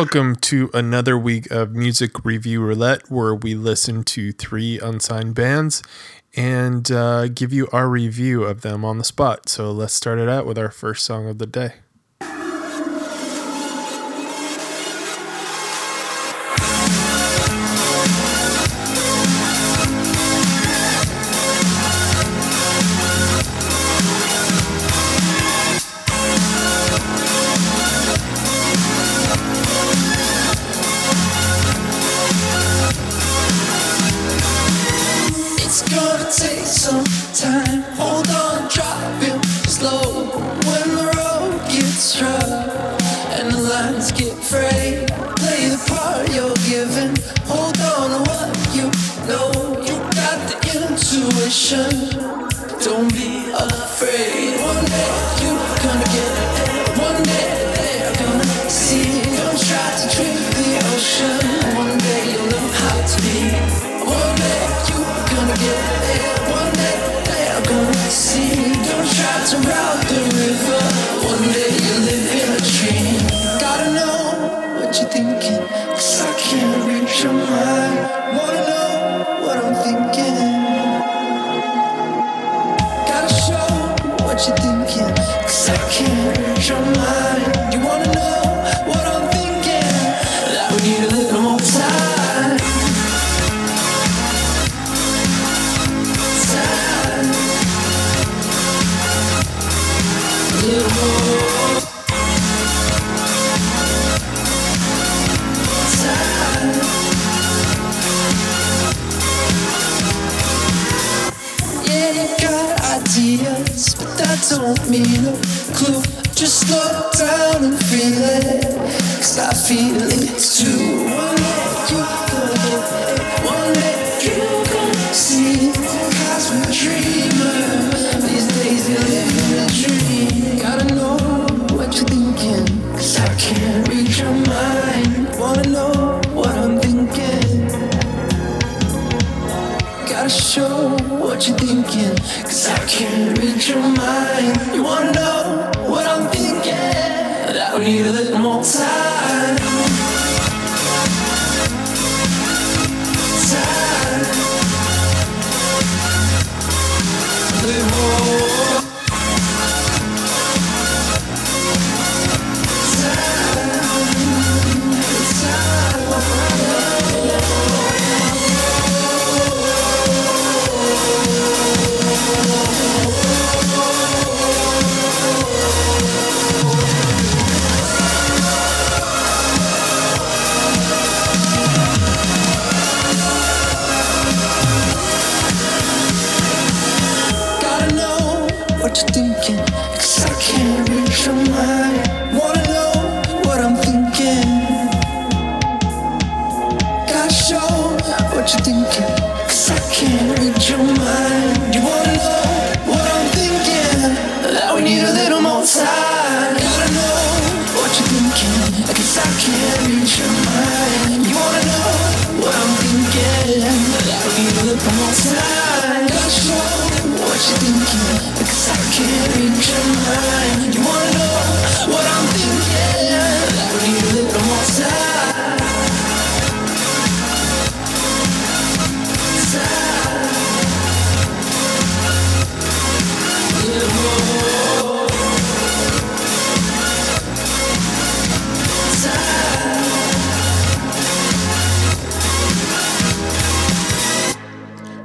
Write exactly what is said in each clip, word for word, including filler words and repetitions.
Welcome to another week of Music Review Roulette, where we listen to three unsigned bands and uh, give you our review of them on the spot. So let's start it out with our first song of the day.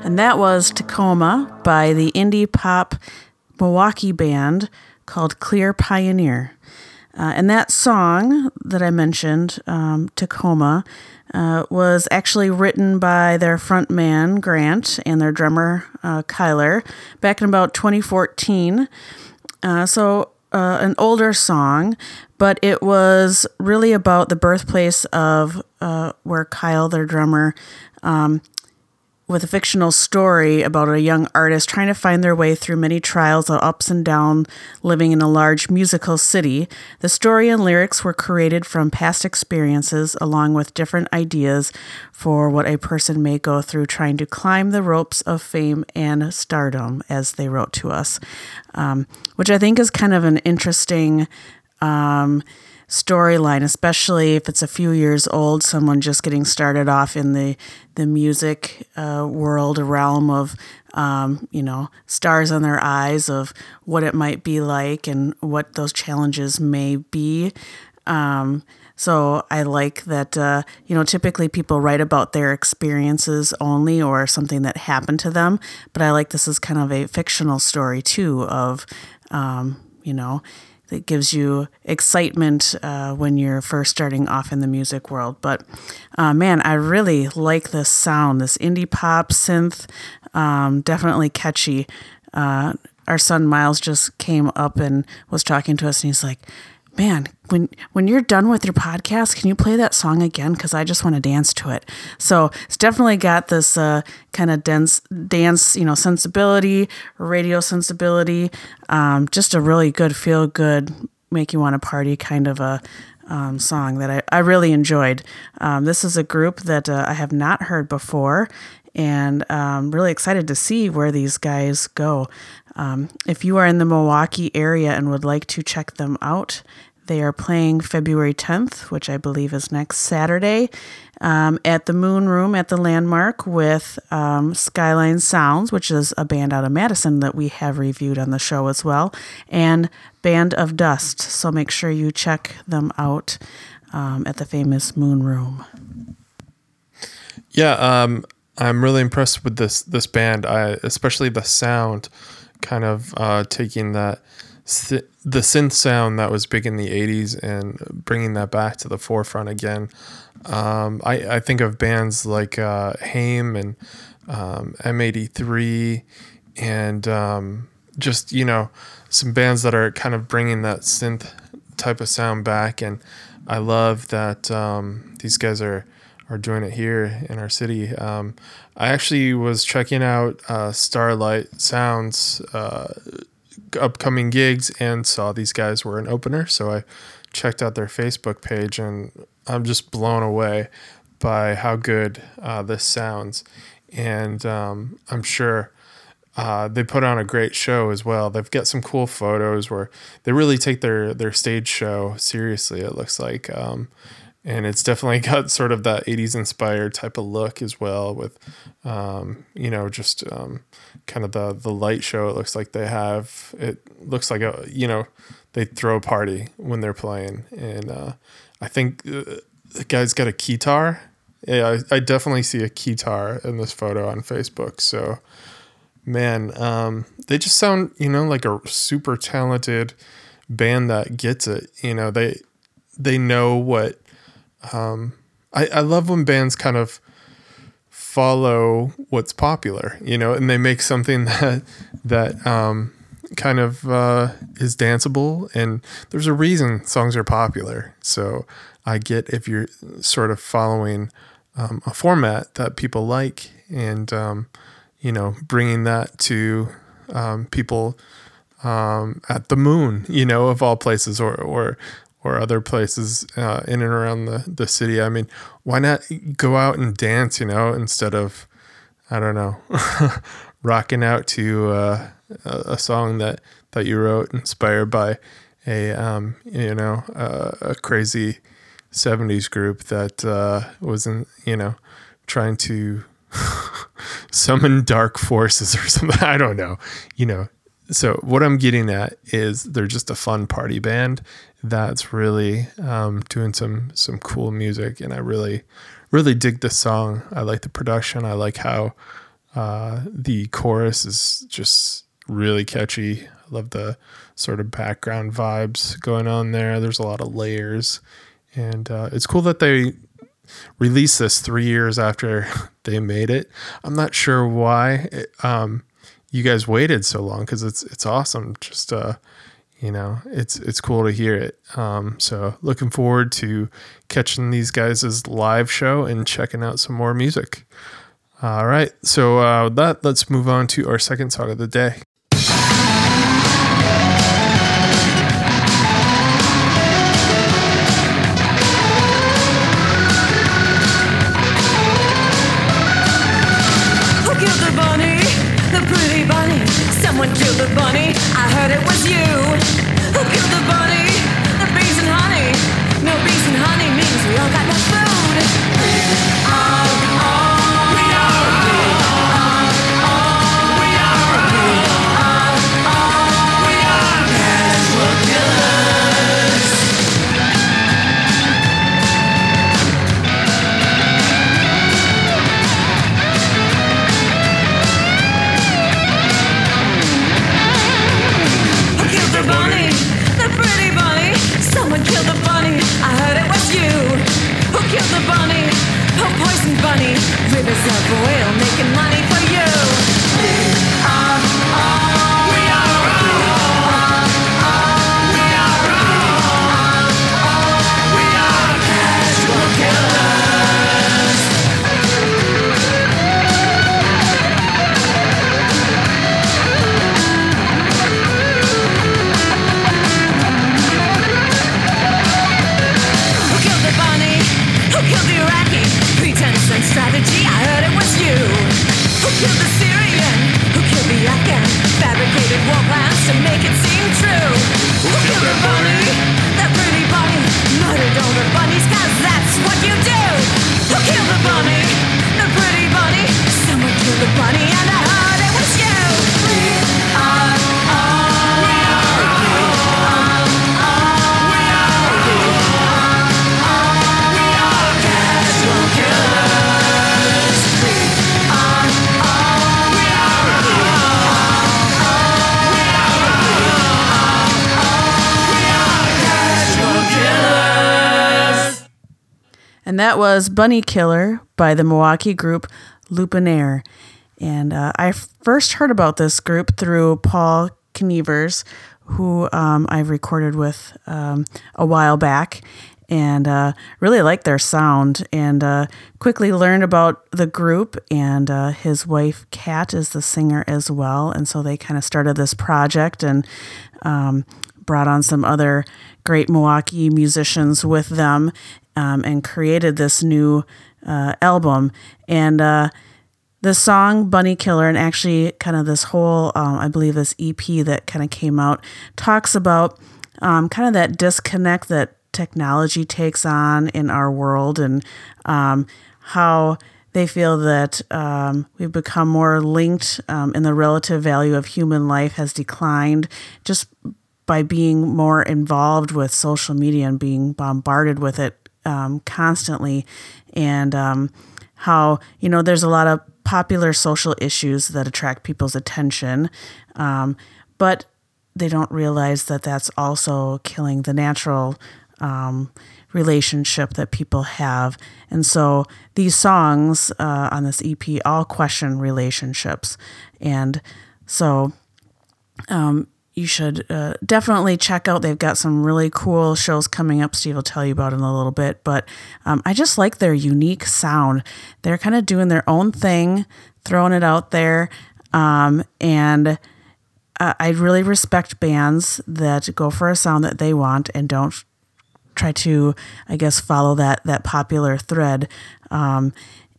And that was Tacoma by the indie pop Milwaukee band called Clear Pioneer. Uh, and that song that I mentioned, um, Tacoma, uh, was actually written by their frontman, Grant, and their drummer, uh, Kyler, back in about twenty fourteen. Uh, so uh, an older song, but it was really about the birthplace of uh, where Kyle, their drummer, um, with a fictional story about a young artist trying to find their way through many trials of ups and downs living in a large musical city. The story and lyrics were created from past experiences along with different ideas for what a person may go through trying to climb the ropes of fame and stardom, as they wrote to us, um, which I think is kind of an interesting um, storyline, especially if it's a few years old, someone just getting started off in the the music uh, world, a realm of, um, you know, stars on their eyes of what it might be like and what those challenges may be. Um, so I like that, uh, you know, typically people write about their experiences only or something that happened to them, but I like this is kind of a fictional story too of, um, you know, that gives you excitement uh, when you're first starting off in the music world. But uh, man, I really like this sound, this indie pop synth, um, definitely catchy. Uh, our son Miles just came up and was talking to us and he's like, man, when when you're done with your podcast, can you play that song again? Because I just want to dance to it. So it's definitely got this uh, kind of dense dance, you know, sensibility, radio sensibility, um, just a really good feel good, make you want to party kind of a um, song that I, I really enjoyed. Um, this is a group that uh, I have not heard before, and I'm um, really excited to see where these guys go. Um, if you are in the Milwaukee area and would like to check them out, they are playing February tenth, which I believe is next Saturday, um, at the Moon Room at the Landmark with um, Skyline Sounds, which is a band out of Madison that we have reviewed on the show as well, and Band of Dust. So make sure you check them out um, at the famous Moon Room. Yeah, um, I'm really impressed with this this band, I, especially the sound. Kind of uh, taking that th- the synth sound that was big in the eighties and bringing that back to the forefront again. Um, I, I think of bands like uh, Haim and um, M eighty-three and um, just, you know, some bands that are kind of bringing that synth type of sound back. And I love that um, these guys are are doing it here in our city. Um, I actually was checking out uh, Starlight Sounds uh, upcoming gigs and saw these guys were an opener. So I checked out their Facebook page and I'm just blown away by how good uh, this sounds. And um, I'm sure uh, they put on a great show as well. They've got some cool photos where they really take their, their stage show seriously, it looks like. Um, And it's definitely got sort of that eighties inspired type of look as well with, um, you know, just um, kind of the, the light show it looks like they have. It looks like, a you know, they throw a party when they're playing. And uh, I think uh, the guy's got a keytar. Yeah, I, I definitely see a keytar in this photo on Facebook. So, man, um, they just sound, you know, like a super talented band that gets it. You know, they they know what. Um, I, I love when bands kind of follow what's popular, you know, and they make something that, that, um, kind of, uh, is danceable, and there's a reason songs are popular. So I get if you're sort of following, um, a format that people like and, um, you know, bringing that to, um, people, um, at the Moon, you know, of all places, or, or, or other places uh, in and around the, the city. I mean, why not go out and dance, you know, instead of, I don't know, rocking out to uh, a song that, that you wrote inspired by a, um, you know, uh, a crazy seventies group that uh, was, in, you know, trying to summon dark forces or something. I don't know, you know. So what I'm getting at is they're just a fun party band that's really um, doing some some cool music, and I really, really dig this song. I like the production. I like how uh, the chorus is just really catchy. I love the sort of background vibes going on there. There's a lot of layers, and uh, it's cool that they released this three years after they made it. I'm not sure why. It, um, You guys waited so long because it's it's awesome. Just uh, you know, it's it's cool to hear it. Um, so looking forward to catching these guys' live show and checking out some more music. All right, so uh, with that, let's move on to our second song of the day. Bunny, I heard it was you who killed the bunny, the bees and honey. yourself a wheel, making money for you. We are all. We are all. We are all. We are casual killers. Who killed the bunny? Who killed the Iraqi? Pretense and strategy, I heard it was you. Who killed the Syrian? Who killed the Afghan? Fabricated war plans to make it seem true. Who killed the bunny? That pretty bunny. Murdered all the bunnies, cause that's what you do. Who killed the bunny? The pretty bunny. Someone killed the bunny and I heard it was you. We are all. We are all. We are all. We are casual killers. We are all. We are all. We are casual killers. And that was Bunny Killer by the Milwaukee group Lupinaire. And uh, I first heard about this group through Paul Knevers, who um, I've recorded with um, a while back, and uh, really liked their sound, and uh, quickly learned about the group, and uh, his wife Kat is the singer as well, and so they kind of started this project and um, brought on some other great Milwaukee musicians with them, um, and created this new uh, album. And uh, the song Bunny Killer, and actually kind of this whole, um, I believe this E P that kind of came out, talks about um, kind of that disconnect that technology takes on in our world, and um, how they feel that um, we've become more linked, um, and the relative value of human life has declined just by being more involved with social media and being bombarded with it um, constantly. And um, how, you know, there's a lot of popular social issues that attract people's attention, um, but they don't realize that that's also killing the natural um, relationship that people have. And so these songs uh, on this E P all question relationships. And so um, you should uh, definitely check out. They've got some really cool shows coming up. Steve will tell you about in a little bit. But um, I just like their unique sound. They're kind of doing their own thing, throwing it out there. Um, and uh, I really respect bands that go for a sound that they want and don't try to, I guess, follow that that popular thread. Um,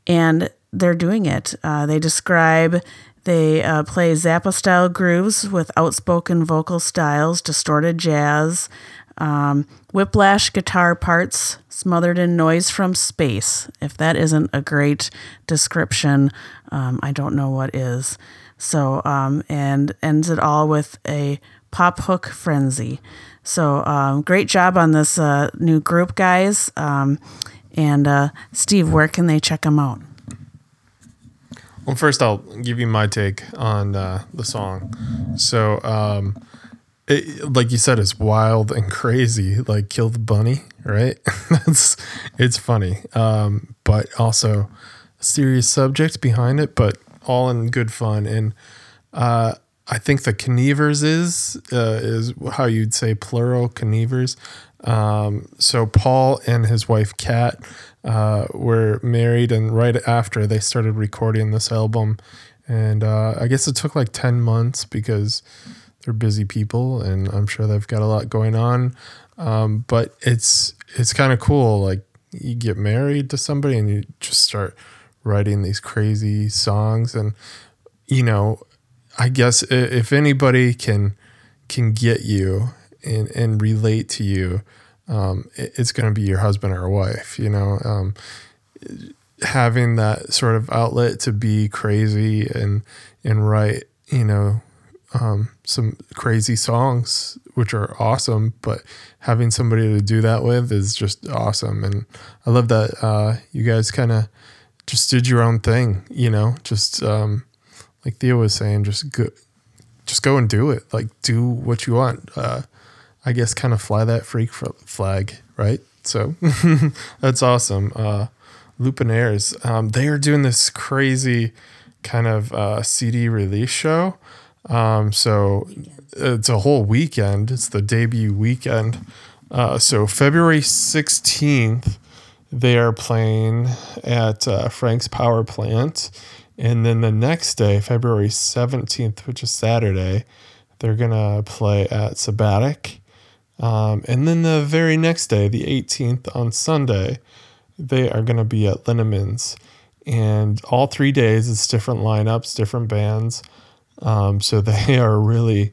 and they're doing it. Uh, they describe... They uh, play Zappa-style grooves with outspoken vocal styles, distorted jazz, um, whiplash guitar parts, smothered in noise from space. If that isn't a great description, um, I don't know what is. So, um, and ends it all with a pop hook frenzy. So, um, great job on this uh, new group, guys. Um, and uh, Steve, where can they check them out? Well, first I'll give you my take on uh, the song. So, um, it, like you said, it's wild and crazy. Like, kill the bunny, right? That's it's funny, um, but also a serious subject behind it, but all in good fun. And uh, I think the Knevers is uh, is how you'd say plural, Knevers. Um, so Paul and his wife Kat uh, were married, and right after they started recording this album, and uh, I guess it took like ten months because they're busy people, and I'm sure they've got a lot going on. Um, but it's it's kind of cool. Like, you get married to somebody, and you just start writing these crazy songs, and you know, I guess if anybody can can get you and and relate to you, um, it, it's going to be your husband or wife, you know, um, having that sort of outlet to be crazy and, and write, you know, um, some crazy songs, which are awesome, but having somebody to do that with is just awesome. And I love that, uh, you guys kind of just did your own thing, you know, just, um, like Theo was saying, just go, just go and do it. Like, do what you want. Uh, I guess kind of fly that freak flag, right? So that's awesome. Uh, Lupinaire's, um, they are doing this crazy kind of uh, C D release show. Um, so it's a whole weekend. It's the debut weekend. Uh, so February sixteenth, they are playing at uh, Frank's Power Plant. And then the next day, February seventeenth, which is Saturday, they're going to play at Sabbatic. Um, and then the very next day, the eighteenth on Sunday, they are going to be at Linneman's. And all three days, it's different lineups, different bands. Um, so they are really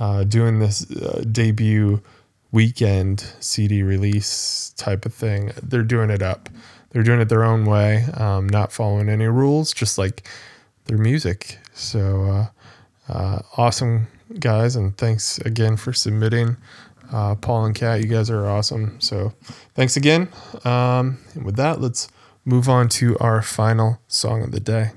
uh, doing this uh, debut weekend C D release type of thing. They're doing it up. They're doing it their own way, um, not following any rules, just like their music. So uh, uh, awesome, guys. And thanks again for submitting. Uh, Paul and Kat, you guys are awesome. So thanks again. Um, and with that, let's move on to our final song of the day.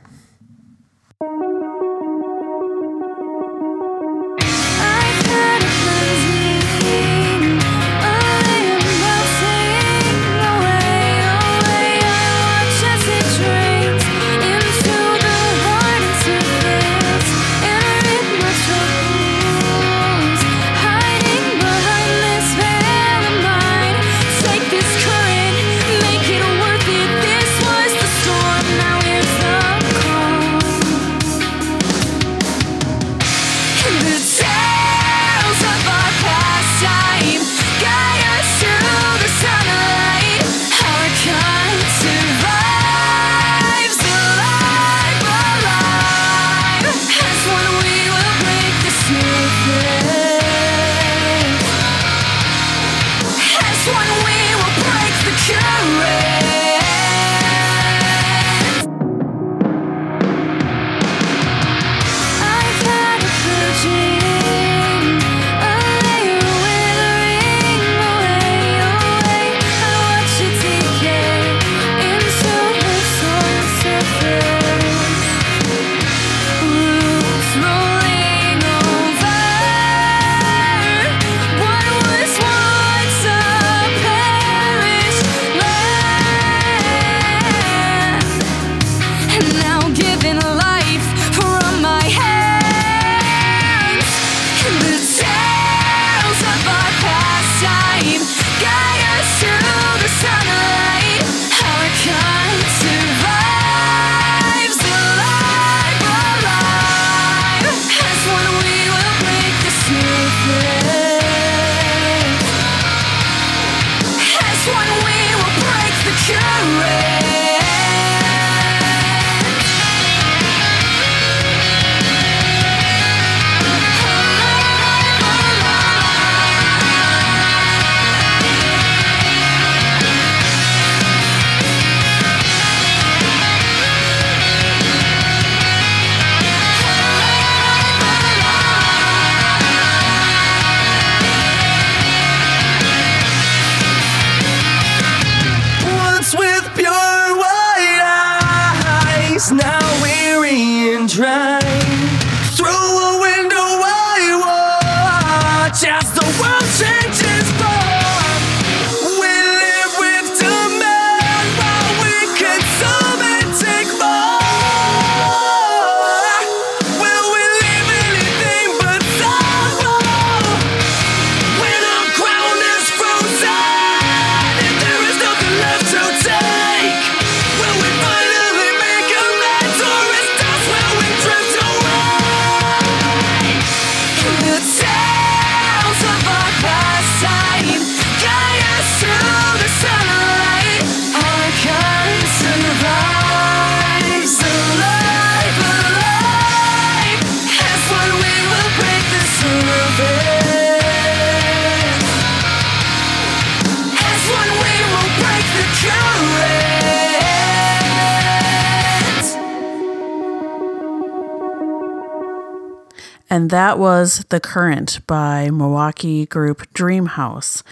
And that was The Current by Milwaukee group Dreamhouse.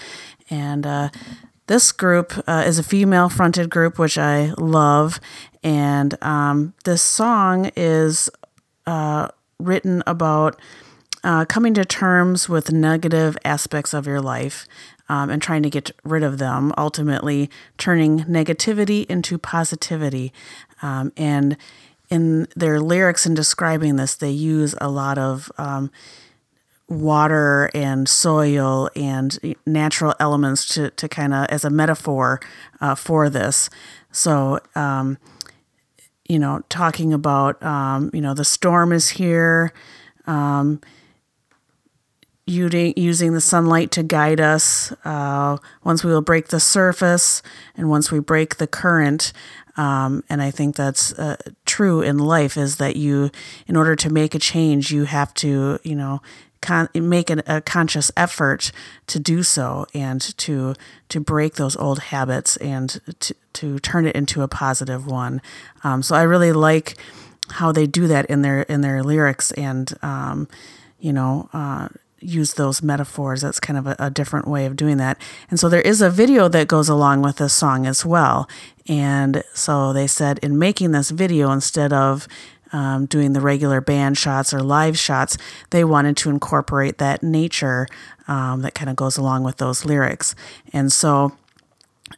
And uh, this group uh, is a female-fronted group, which I love. And um, this song is uh, written about uh, coming to terms with negative aspects of your life. um, and trying to get rid of them, ultimately turning negativity into positivity. Um, and in their lyrics in describing this, they use a lot of um, water and soil and natural elements to, to kind of as a metaphor uh, for this. So, um, you know, talking about, um, you know, the storm is here, um, using the sunlight to guide us. Uh, once we will break the surface, and once we break the current. Um, and I think that's uh, true in life, is that you, in order to make a change, you have to, you know, Con- make an, a conscious effort to do so, and to to break those old habits, and to, to turn it into a positive one. Um, so I really like how they do that in their in their lyrics, and um, you know uh, use those metaphors. That's kind of a, a different way of doing that. And so there is a video that goes along with this song as well. And so they said, in making this video, instead of Um, doing the regular band shots or live shots, they wanted to incorporate that nature um, that kind of goes along with those lyrics. And so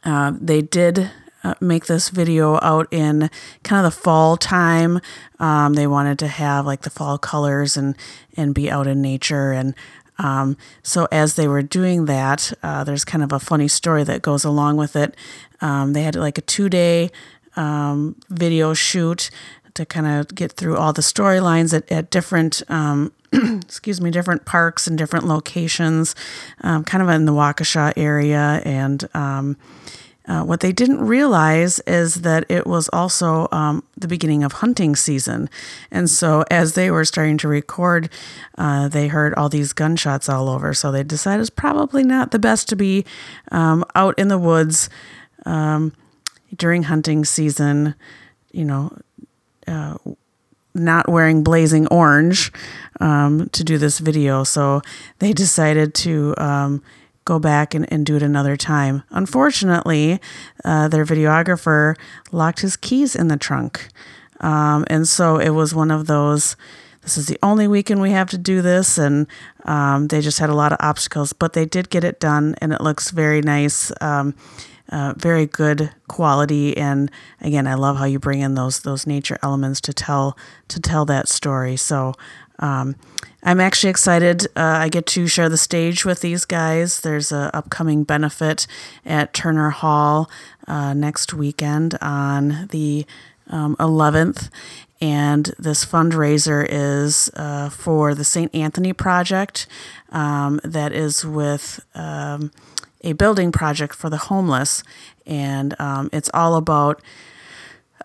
uh, they did uh, make this video out in kind of the fall time. Um, they wanted to have like the fall colors and, and be out in nature. And um, so as they were doing that, uh, there's kind of a funny story that goes along with it. Um, they had like a two-day um, video shoot to kind of get through all the storylines at, at different, um, excuse me, different parks and different locations, um, kind of in the Waukesha area. And um, uh, what they didn't realize is that it was also um, the beginning of hunting season. And so as they were starting to record, uh, they heard all these gunshots all over. So they decided it's probably not the best to be um, out in the woods um, during hunting season, you know, Uh, not wearing blazing orange um, to do this video. So they decided to um, go back and, and do it another time. Unfortunately, uh, their videographer locked his keys in the trunk. Um, and so it was one of those, this is the only weekend we have to do this. And um, they just had a lot of obstacles, but they did get it done, and it looks very nice. Um, Uh, very good quality, and again, I love how you bring in those those nature elements to tell to tell that story. So um, I'm actually excited. Uh, I get to share the stage with these guys. There's an upcoming benefit at Turner Hall uh, next weekend on the um, eleventh, and this fundraiser is uh, for the Saint Anthony Project. Um, that is with Um, a building project for the homeless. And um, it's all about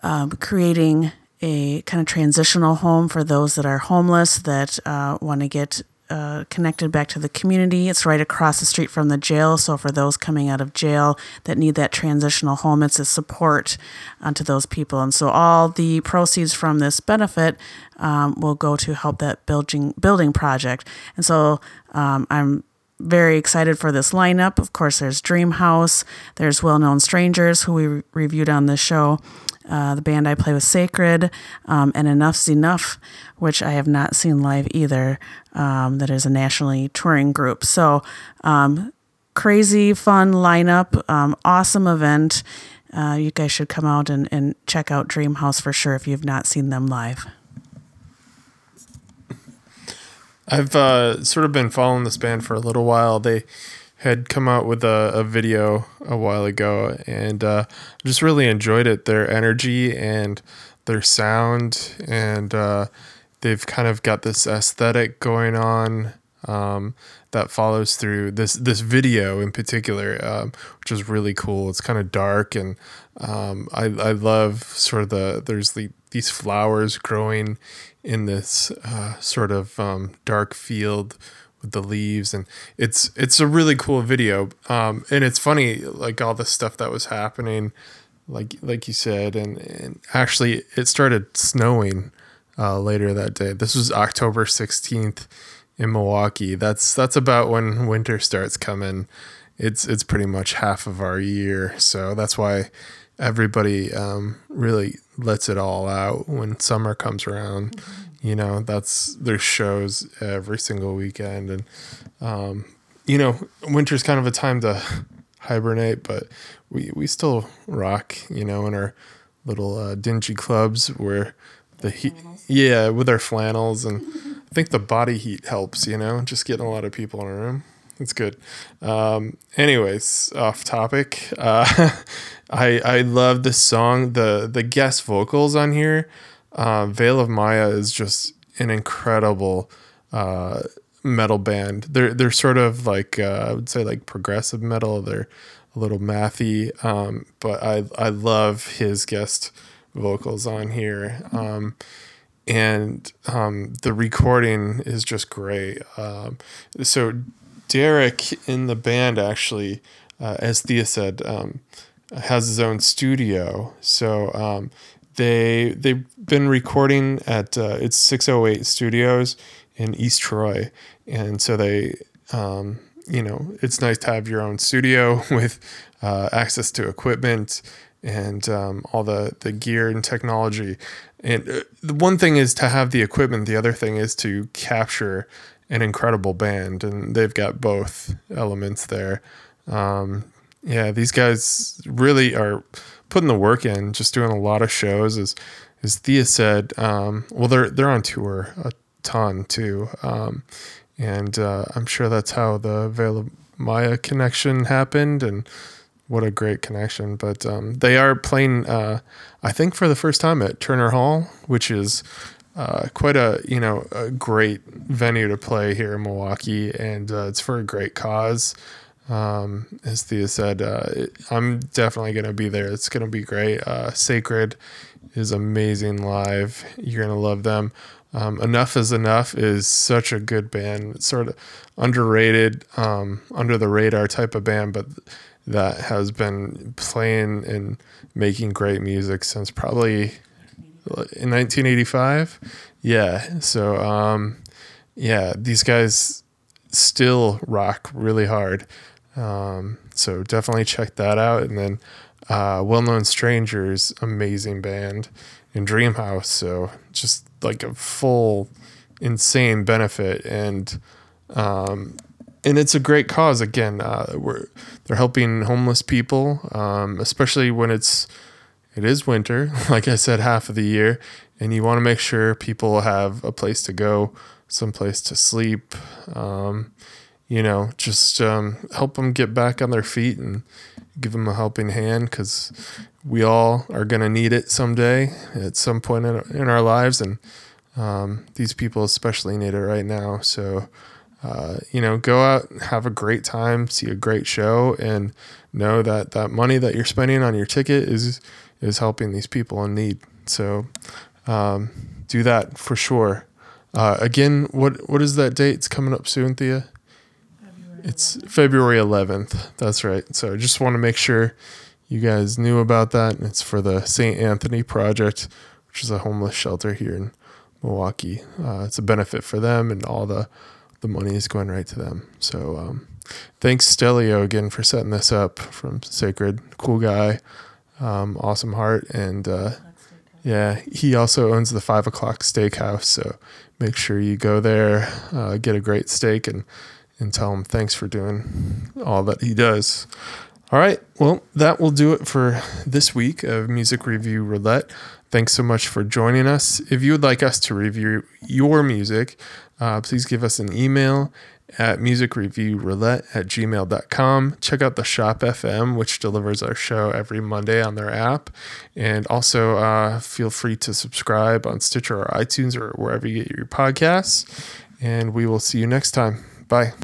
um, creating a kind of transitional home for those that are homeless, that uh, want to get uh, connected back to the community. It's right across the street from the jail. So for those coming out of jail that need that transitional home, it's a support uh, to those people. And so all the proceeds from this benefit um, will go to help that building, building project. And so um, I'm very excited for this lineup. Of course, there's Dreamhouse, there's Well-Known Strangers, who we re- reviewed on the show, uh, the band I play with, Sacred, um, and Enough's Enough, which I have not seen live either, um, that is a nationally touring group. So um, crazy, fun lineup, um, awesome event. Uh, you guys should come out and, and check out Dreamhouse for sure if you've not seen them live. I've uh, sort of been following this band for a little while. They had come out with a, a video a while ago, and uh, just really enjoyed it. Their energy and their sound, and uh, they've kind of got this aesthetic going on um, that follows through this this video in particular, um, which is really cool. It's kind of dark, and um, I I love sort of the there's the these flowers growing in this uh, sort of um, dark field with the leaves, and it's it's a really cool video. Um, and it's funny, like all the stuff that was happening, like like you said, and, and actually it started snowing uh, later that day. This was October sixteenth in Milwaukee. That's that's about when winter starts coming. It's it's pretty much half of our year, so that's why everybody um, really lets it all out when summer comes around. Mm-hmm. You know, that's there's shows every single weekend, and um, you know, winter's kind of a time to hibernate, but we, we still rock, you know, in our little uh, dingy clubs where the heat, yeah, with our flannels. And I think the body heat helps, you know, just getting a lot of people in a room. It's good. Um, anyways, off topic. Uh, I I love this song. The the guest vocals on here, uh, Veil of Maya is just an incredible uh, metal band. They're they're sort of like uh, I would say like progressive metal. They're a little mathy, um, but I I love his guest vocals on here, um, and um, the recording is just great. Um, so. Derek in the band actually, uh, as Thea said, um, has his own studio. So um, they they've been recording at uh, it's six oh eight Studios in East Troy, and so they um, you know, it's nice to have your own studio with uh, access to equipment and um, all the the gear and technology. And uh, the one thing is to have the equipment. The other thing is to capture an incredible band, and they've got both elements there. Um, yeah, these guys really are putting the work in, just doing a lot of shows, as as Thea said. Um, well, they're they're on tour a ton too, um, and uh, I'm sure that's how the Veil of Maya connection happened, and what a great connection. But um, they are playing, uh, I think, for the first time at Turner Hall, which is. Uh, quite a, you know, a great venue to play here in Milwaukee, and uh, it's for a great cause. Um, as Thea said, uh, it, I'm definitely going to be there. It's going to be great. Uh, Sacred is amazing live. You're going to love them. Um, Enough is Enough is such a good band. It's sort of underrated, um, under the radar type of band, but that has been playing and making great music since probably... in nineteen eighty-five. Yeah. So, um, yeah, these guys still rock really hard. Um, so definitely check that out. And then, uh, Well-Known Strangers, amazing band, and Dreamhouse. So just like a full insane benefit. And, um, and it's a great cause. Again, uh, we're, they're helping homeless people, um, especially when it's, it is winter, like I said, half of the year, and you want to make sure people have a place to go, someplace to sleep, um, you know, just um, help them get back on their feet and give them a helping hand, because we all are going to need it someday at some point in, in our lives, and um, these people especially need it right now. So, uh, you know, go out, have a great time, see a great show, and know that that money that you're spending on your ticket is... is helping these people in need. So um, do that for sure. Uh, again, what what is that date? It's coming up soon, Thea. February it's eleventh. February eleventh. That's right. So I just want to make sure you guys knew about that. It's for the Saint Anthony Project, which is a homeless shelter here in Milwaukee. Uh, it's a benefit for them, and all the, the money is going right to them. So um, thanks, Stelio, again for setting this up from Sacred. Cool guy. Um, awesome heart, and uh, yeah, he also owns the Five O'Clock Steakhouse, so make sure you go there, uh, get a great steak, and, and tell him thanks for doing all that he does. All right, well, that will do it for this week of Music Review Roulette. Thanks so much for joining us. If you would like us to review your music, uh, please give us an email at musicreviewroulette at gmail dot com. Check out the Shop F M, which delivers our show every Monday on their app. And also uh, feel free to subscribe on Stitcher or iTunes or wherever you get your podcasts. And we will see you next time. Bye.